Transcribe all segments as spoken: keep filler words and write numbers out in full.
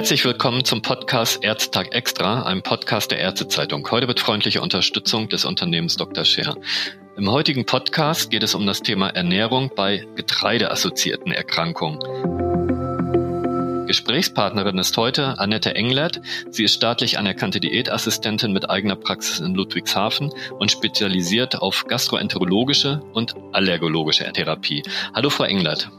Herzlich willkommen zum Podcast Ärztetag Extra, einem Podcast der Ärztezeitung. Heute mit freundlicher Unterstützung des Unternehmens Doktor Schär. Im heutigen Podcast geht es um das Thema Ernährung bei getreideassoziierten Erkrankungen. Gesprächspartnerin ist heute Annette Englert. Sie ist staatlich anerkannte Diätassistentin mit eigener Praxis in Ludwigshafen und spezialisiert auf gastroenterologische und allergologische Therapie. Hallo Frau Englert.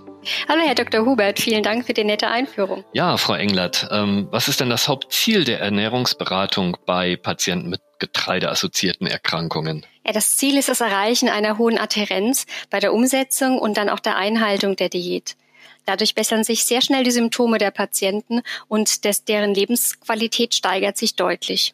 Hallo Herr Doktor Hubert, vielen Dank für die nette Einführung. Ja, Frau Englert, ähm, was ist denn das Hauptziel der Ernährungsberatung bei Patienten mit getreideassoziierten Erkrankungen? Ja, das Ziel ist das Erreichen einer hohen Adhärenz bei der Umsetzung und dann auch der Einhaltung der Diät. Dadurch bessern sich sehr schnell die Symptome der Patienten und des, deren Lebensqualität steigert sich deutlich.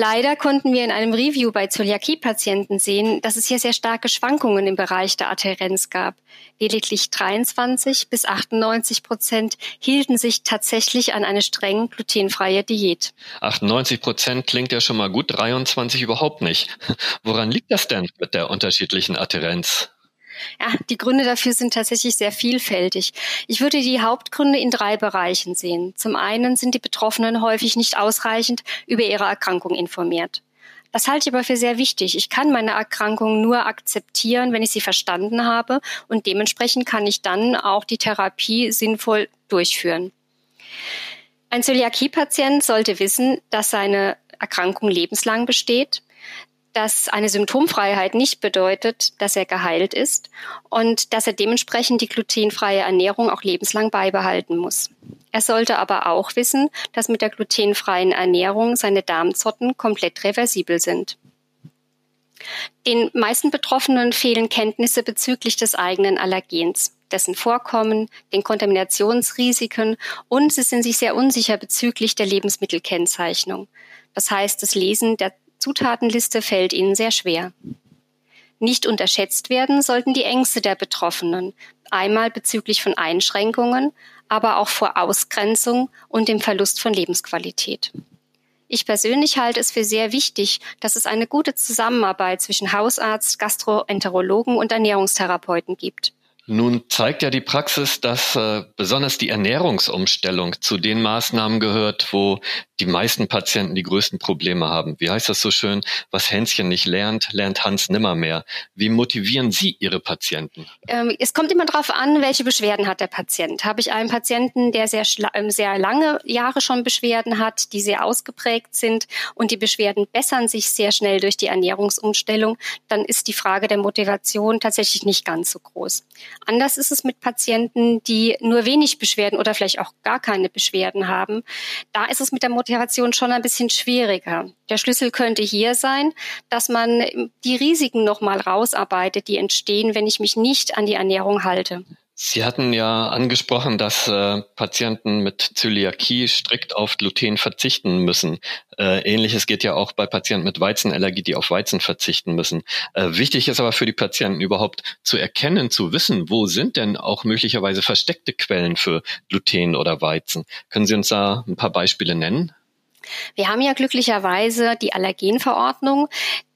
Leider konnten wir in einem Review bei Zöliakie-Patienten sehen, dass es hier sehr starke Schwankungen im Bereich der Adhärenz gab. Lediglich dreiundzwanzig bis achtundneunzig Prozent hielten sich tatsächlich an eine streng glutenfreie Diät. achtundneunzig Prozent klingt ja schon mal gut, dreiundzwanzig überhaupt nicht. Woran liegt das denn mit der unterschiedlichen Adhärenz? Ja, die Gründe dafür sind tatsächlich sehr vielfältig. Ich würde die Hauptgründe in drei Bereichen sehen. Zum einen sind die Betroffenen häufig nicht ausreichend über ihre Erkrankung informiert. Das halte ich aber für sehr wichtig. Ich kann meine Erkrankung nur akzeptieren, wenn ich sie verstanden habe, und dementsprechend kann ich dann auch die Therapie sinnvoll durchführen. Ein Zöliakie-Patient sollte wissen, dass seine Erkrankung lebenslang besteht, dass eine Symptomfreiheit nicht bedeutet, dass er geheilt ist und dass er dementsprechend die glutenfreie Ernährung auch lebenslang beibehalten muss. Er sollte aber auch wissen, dass mit der glutenfreien Ernährung seine Darmzotten komplett reversibel sind. Den meisten Betroffenen fehlen Kenntnisse bezüglich des eigenen Allergens, dessen Vorkommen, den Kontaminationsrisiken, und sie sind sich sehr unsicher bezüglich der Lebensmittelkennzeichnung. Das heißt, das Lesen der Zutatenliste fällt ihnen sehr schwer. Nicht unterschätzt werden sollten die Ängste der Betroffenen, einmal bezüglich von Einschränkungen, aber auch vor Ausgrenzung und dem Verlust von Lebensqualität. Ich persönlich halte es für sehr wichtig, dass es eine gute Zusammenarbeit zwischen Hausarzt, Gastroenterologen und Ernährungstherapeuten gibt. Nun zeigt ja die Praxis, dass äh, besonders die Ernährungsumstellung zu den Maßnahmen gehört, wo die meisten Patienten die größten Probleme haben. Wie heißt das so schön? Was Hänschen nicht lernt, lernt Hans nimmermehr. Wie motivieren Sie Ihre Patienten? Ähm, es kommt immer darauf an, welche Beschwerden hat der Patient. Habe ich einen Patienten, der sehr, schla- sehr lange Jahre schon Beschwerden hat, die sehr ausgeprägt sind und die Beschwerden bessern sich sehr schnell durch die Ernährungsumstellung, dann ist die Frage der Motivation tatsächlich nicht ganz so groß. Anders ist es mit Patienten, die nur wenig Beschwerden oder vielleicht auch gar keine Beschwerden haben. Da ist es mit der Motivation schon ein bisschen schwieriger. Der Schlüssel könnte hier sein, dass man die Risiken nochmal rausarbeitet, die entstehen, wenn ich mich nicht an die Ernährung halte. Sie hatten ja angesprochen, dass äh, Patienten mit Zöliakie strikt auf Gluten verzichten müssen. Äh, Ähnliches geht ja auch bei Patienten mit Weizenallergie, die auf Weizen verzichten müssen. Äh, wichtig ist aber für die Patienten überhaupt zu erkennen, zu wissen, wo sind denn auch möglicherweise versteckte Quellen für Gluten oder Weizen. Können Sie uns da ein paar Beispiele nennen? Wir haben ja glücklicherweise die Allergenverordnung,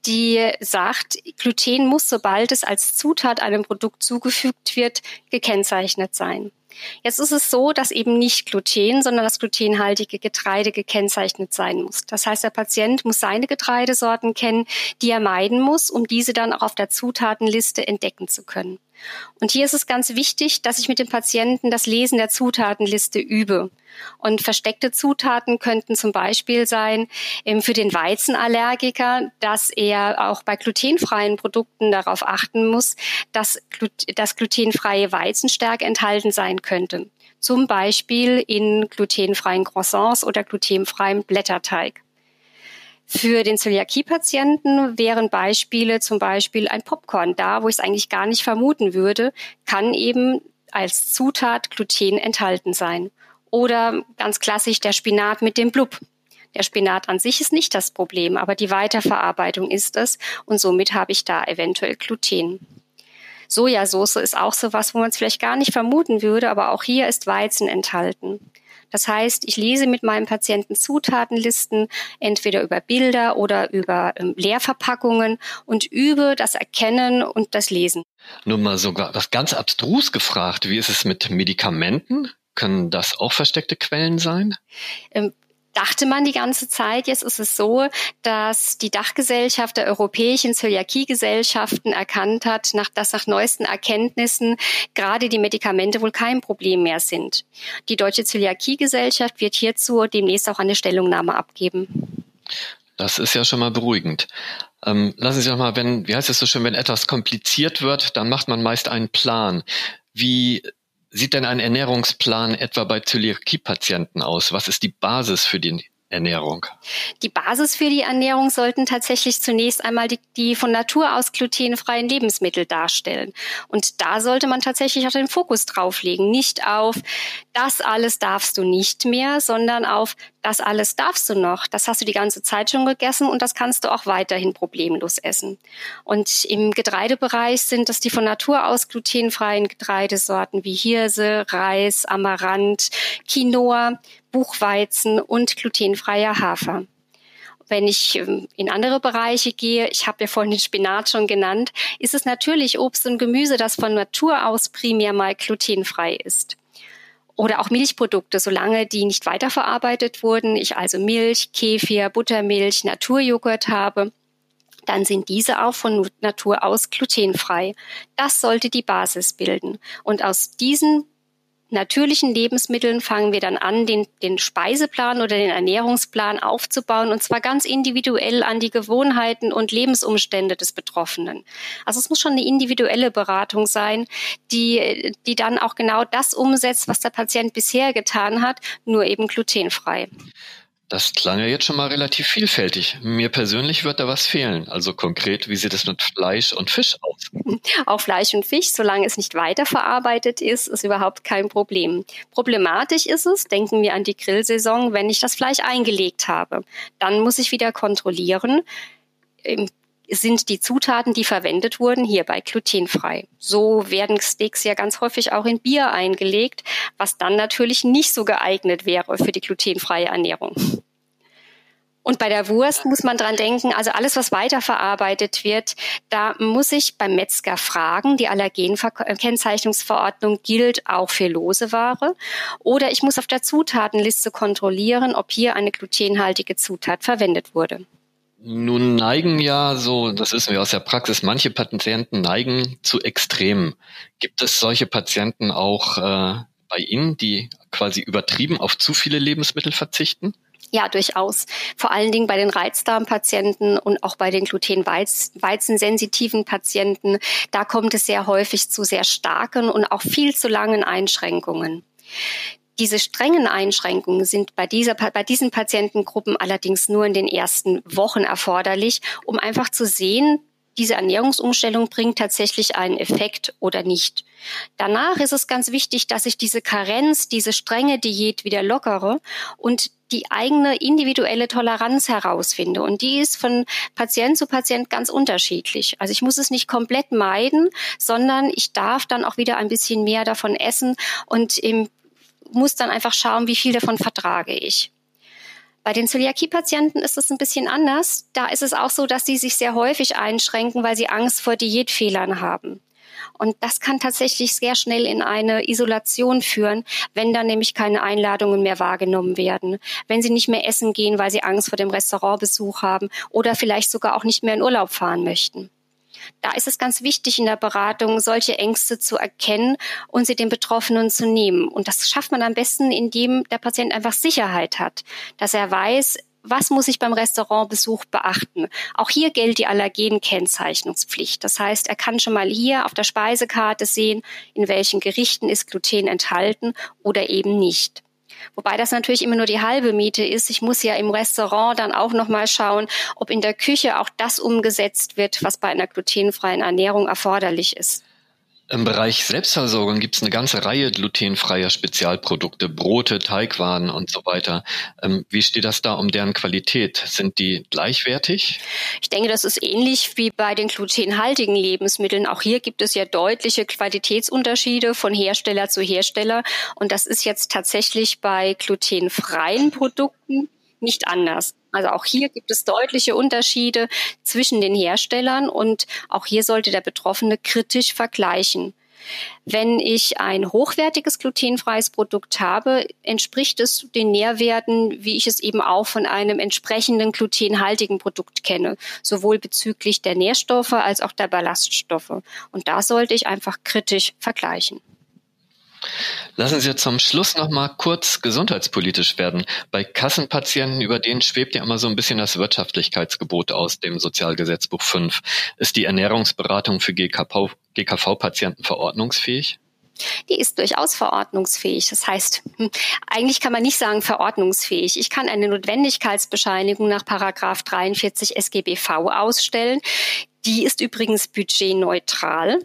die sagt, Gluten muss, sobald es als Zutat einem Produkt zugefügt wird, gekennzeichnet sein. Jetzt ist es so, dass eben nicht Gluten, sondern das glutenhaltige Getreide gekennzeichnet sein muss. Das heißt, der Patient muss seine Getreidesorten kennen, die er meiden muss, um diese dann auch auf der Zutatenliste entdecken zu können. Und hier ist es ganz wichtig, dass ich mit dem Patienten das Lesen der Zutatenliste übe. Und versteckte Zutaten könnten zum Beispiel sein, für den Weizenallergiker, dass er auch bei glutenfreien Produkten darauf achten muss, dass, Glut- dass glutenfreie Weizenstärke enthalten sein könnte. Zum Beispiel in glutenfreien Croissants oder glutenfreiem Blätterteig. Für den Zöliakie-Patienten wären Beispiele zum Beispiel ein Popcorn. Da, wo ich es eigentlich gar nicht vermuten würde, kann eben als Zutat Gluten enthalten sein. Oder ganz klassisch der Spinat mit dem Blub. Der Spinat an sich ist nicht das Problem, aber die Weiterverarbeitung ist es und somit habe ich da eventuell Gluten. Sojasauce ist auch sowas, wo man es vielleicht gar nicht vermuten würde, aber auch hier ist Weizen enthalten. Das heißt, ich lese mit meinem Patienten Zutatenlisten, entweder über Bilder oder über ähm, Leerverpackungen, und übe das Erkennen und das Lesen. Nun mal sogar was ganz abstrus gefragt, wie ist es mit Medikamenten? Können das auch versteckte Quellen sein? Ähm Dachte man die ganze Zeit. Jetzt ist es so, dass die Dachgesellschaft der europäischen Zöliakiegesellschaften erkannt hat, nach, dass nach neuesten Erkenntnissen gerade die Medikamente wohl kein Problem mehr sind. Die Deutsche Zöliakiegesellschaft wird hierzu demnächst auch eine Stellungnahme abgeben. Das ist ja schon mal beruhigend. Ähm, lassen Sie doch mal, wenn, wie heißt es so schön, wenn etwas kompliziert wird, dann macht man meist einen Plan. Wie sieht denn ein Ernährungsplan etwa bei Zöliakie-Patienten aus? Was ist die Basis für die Ernährung? Die Basis für die Ernährung sollten tatsächlich zunächst einmal die, die von Natur aus glutenfreien Lebensmittel darstellen. Und da sollte man tatsächlich auch den Fokus drauf legen. Nicht auf, das alles darfst du nicht mehr, sondern auf, das alles darfst du noch. Das hast du die ganze Zeit schon gegessen und das kannst du auch weiterhin problemlos essen. Und im Getreidebereich sind das die von Natur aus glutenfreien Getreidesorten wie Hirse, Reis, Amaranth, Quinoa, Buchweizen und glutenfreier Hafer. Wenn ich in andere Bereiche gehe, ich habe ja vorhin den Spinat schon genannt, ist es natürlich Obst und Gemüse, das von Natur aus primär mal glutenfrei ist. Oder auch Milchprodukte, solange die nicht weiterverarbeitet wurden, ich also Milch, Kefir, Buttermilch, Naturjoghurt habe, dann sind diese auch von Natur aus glutenfrei. Das sollte die Basis bilden. Und aus diesen natürlichen Lebensmitteln fangen wir dann an, den, den Speiseplan oder den Ernährungsplan aufzubauen, und zwar ganz individuell an die Gewohnheiten und Lebensumstände des Betroffenen. Also es muss schon eine individuelle Beratung sein, die, die dann auch genau das umsetzt, was der Patient bisher getan hat, nur eben glutenfrei. Das klang ja jetzt schon mal relativ vielfältig. Mir persönlich wird da was fehlen. Also konkret, wie sieht es mit Fleisch und Fisch aus? Auch Fleisch und Fisch, solange es nicht weiterverarbeitet ist, ist überhaupt kein Problem. Problematisch ist es, denken wir an die Grillsaison, wenn ich das Fleisch eingelegt habe. Dann muss ich wieder kontrollieren, sind die Zutaten, die verwendet wurden, hierbei glutenfrei. So werden Steaks ja ganz häufig auch in Bier eingelegt, was dann natürlich nicht so geeignet wäre für die glutenfreie Ernährung. Und bei der Wurst muss man dran denken, also alles, was weiterverarbeitet wird, da muss ich beim Metzger fragen. Die Allergenkennzeichnungsverordnung gilt auch für lose Ware. Oder ich muss auf der Zutatenliste kontrollieren, ob hier eine glutenhaltige Zutat verwendet wurde. Nun neigen ja, so das wissen wir aus der Praxis, manche Patienten neigen zu Extremen. Gibt es solche Patienten auch äh, bei Ihnen, die quasi übertrieben auf zu viele Lebensmittel verzichten? Ja, durchaus. Vor allen Dingen bei den Reizdarmpatienten und auch bei den glutenweizensensitiven Patienten, da kommt es sehr häufig zu sehr starken und auch viel zu langen Einschränkungen. Diese strengen Einschränkungen sind bei dieser, bei diesen Patientengruppen allerdings nur in den ersten Wochen erforderlich, um einfach zu sehen, diese Ernährungsumstellung bringt tatsächlich einen Effekt oder nicht. Danach ist es ganz wichtig, dass ich diese Karenz, diese strenge Diät wieder lockere und die eigene individuelle Toleranz herausfinde. Und die ist von Patient zu Patient ganz unterschiedlich. Also ich muss es nicht komplett meiden, sondern ich darf dann auch wieder ein bisschen mehr davon essen und im muss dann einfach schauen, wie viel davon vertrage ich. Bei den Zöliakie-Patienten ist es ein bisschen anders. Da ist es auch so, dass die sich sehr häufig einschränken, weil sie Angst vor Diätfehlern haben. Und das kann tatsächlich sehr schnell in eine Isolation führen, wenn dann nämlich keine Einladungen mehr wahrgenommen werden, wenn sie nicht mehr essen gehen, weil sie Angst vor dem Restaurantbesuch haben oder vielleicht sogar auch nicht mehr in Urlaub fahren möchten. Da ist es ganz wichtig in der Beratung, solche Ängste zu erkennen und sie den Betroffenen zu nehmen. Und das schafft man am besten, indem der Patient einfach Sicherheit hat, dass er weiß, was muss ich beim Restaurantbesuch beachten. Auch hier gilt die Allergenkennzeichnungspflicht. Das heißt, er kann schon mal hier auf der Speisekarte sehen, in welchen Gerichten ist Gluten enthalten oder eben nicht. Wobei das natürlich immer nur die halbe Miete ist. Ich muss ja im Restaurant dann auch nochmal schauen, ob in der Küche auch das umgesetzt wird, was bei einer glutenfreien Ernährung erforderlich ist. Im Bereich Selbstversorgung gibt es eine ganze Reihe glutenfreier Spezialprodukte, Brote, Teigwaren und so weiter. Ähm, wie steht das da um deren Qualität? Sind die gleichwertig? Ich denke, das ist ähnlich wie bei den glutenhaltigen Lebensmitteln. Auch hier gibt es ja deutliche Qualitätsunterschiede von Hersteller zu Hersteller. Und das ist jetzt tatsächlich bei glutenfreien Produkten nicht anders. Also auch hier gibt es deutliche Unterschiede zwischen den Herstellern und auch hier sollte der Betroffene kritisch vergleichen. Wenn ich ein hochwertiges glutenfreies Produkt habe, entspricht es den Nährwerten, wie ich es eben auch von einem entsprechenden glutenhaltigen Produkt kenne, sowohl bezüglich der Nährstoffe als auch der Ballaststoffe. Und da sollte ich einfach kritisch vergleichen. Lassen Sie zum Schluss noch mal kurz gesundheitspolitisch werden. Bei Kassenpatienten, über denen schwebt ja immer so ein bisschen das Wirtschaftlichkeitsgebot aus dem Sozialgesetzbuch fünf. Ist die Ernährungsberatung für G K V-Patienten verordnungsfähig? Die ist durchaus verordnungsfähig. Das heißt, eigentlich kann man nicht sagen verordnungsfähig. Ich kann eine Notwendigkeitsbescheinigung nach Paragraph dreiundvierzig S G B V ausstellen. Die ist übrigens budgetneutral.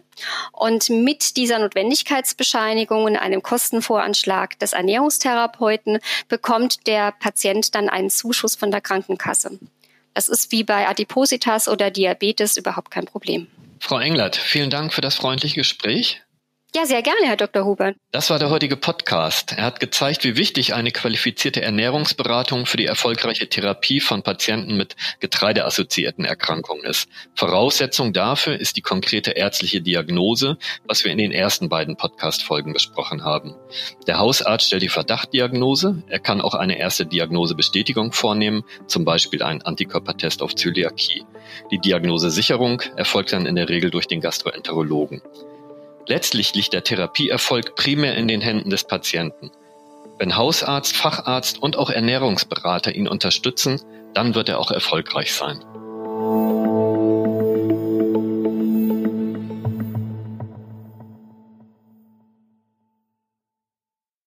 Und mit dieser Notwendigkeitsbescheinigung und einem Kostenvoranschlag des Ernährungstherapeuten bekommt der Patient dann einen Zuschuss von der Krankenkasse. Das ist wie bei Adipositas oder Diabetes überhaupt kein Problem. Frau Englert, vielen Dank für das freundliche Gespräch. Ja, sehr gerne, Herr Doktor Hubert. Das war der heutige Podcast. Er hat gezeigt, wie wichtig eine qualifizierte Ernährungsberatung für die erfolgreiche Therapie von Patienten mit getreideassoziierten Erkrankungen ist. Voraussetzung dafür ist die konkrete ärztliche Diagnose, was wir in den ersten beiden Podcast-Folgen besprochen haben. Der Hausarzt stellt die Verdachtdiagnose. Er kann auch eine erste Diagnosebestätigung vornehmen, zum Beispiel einen Antikörpertest auf Zöliakie. Die Diagnosesicherung erfolgt dann in der Regel durch den Gastroenterologen. Letztlich liegt der Therapieerfolg primär in den Händen des Patienten. Wenn Hausarzt, Facharzt und auch Ernährungsberater ihn unterstützen, dann wird er auch erfolgreich sein.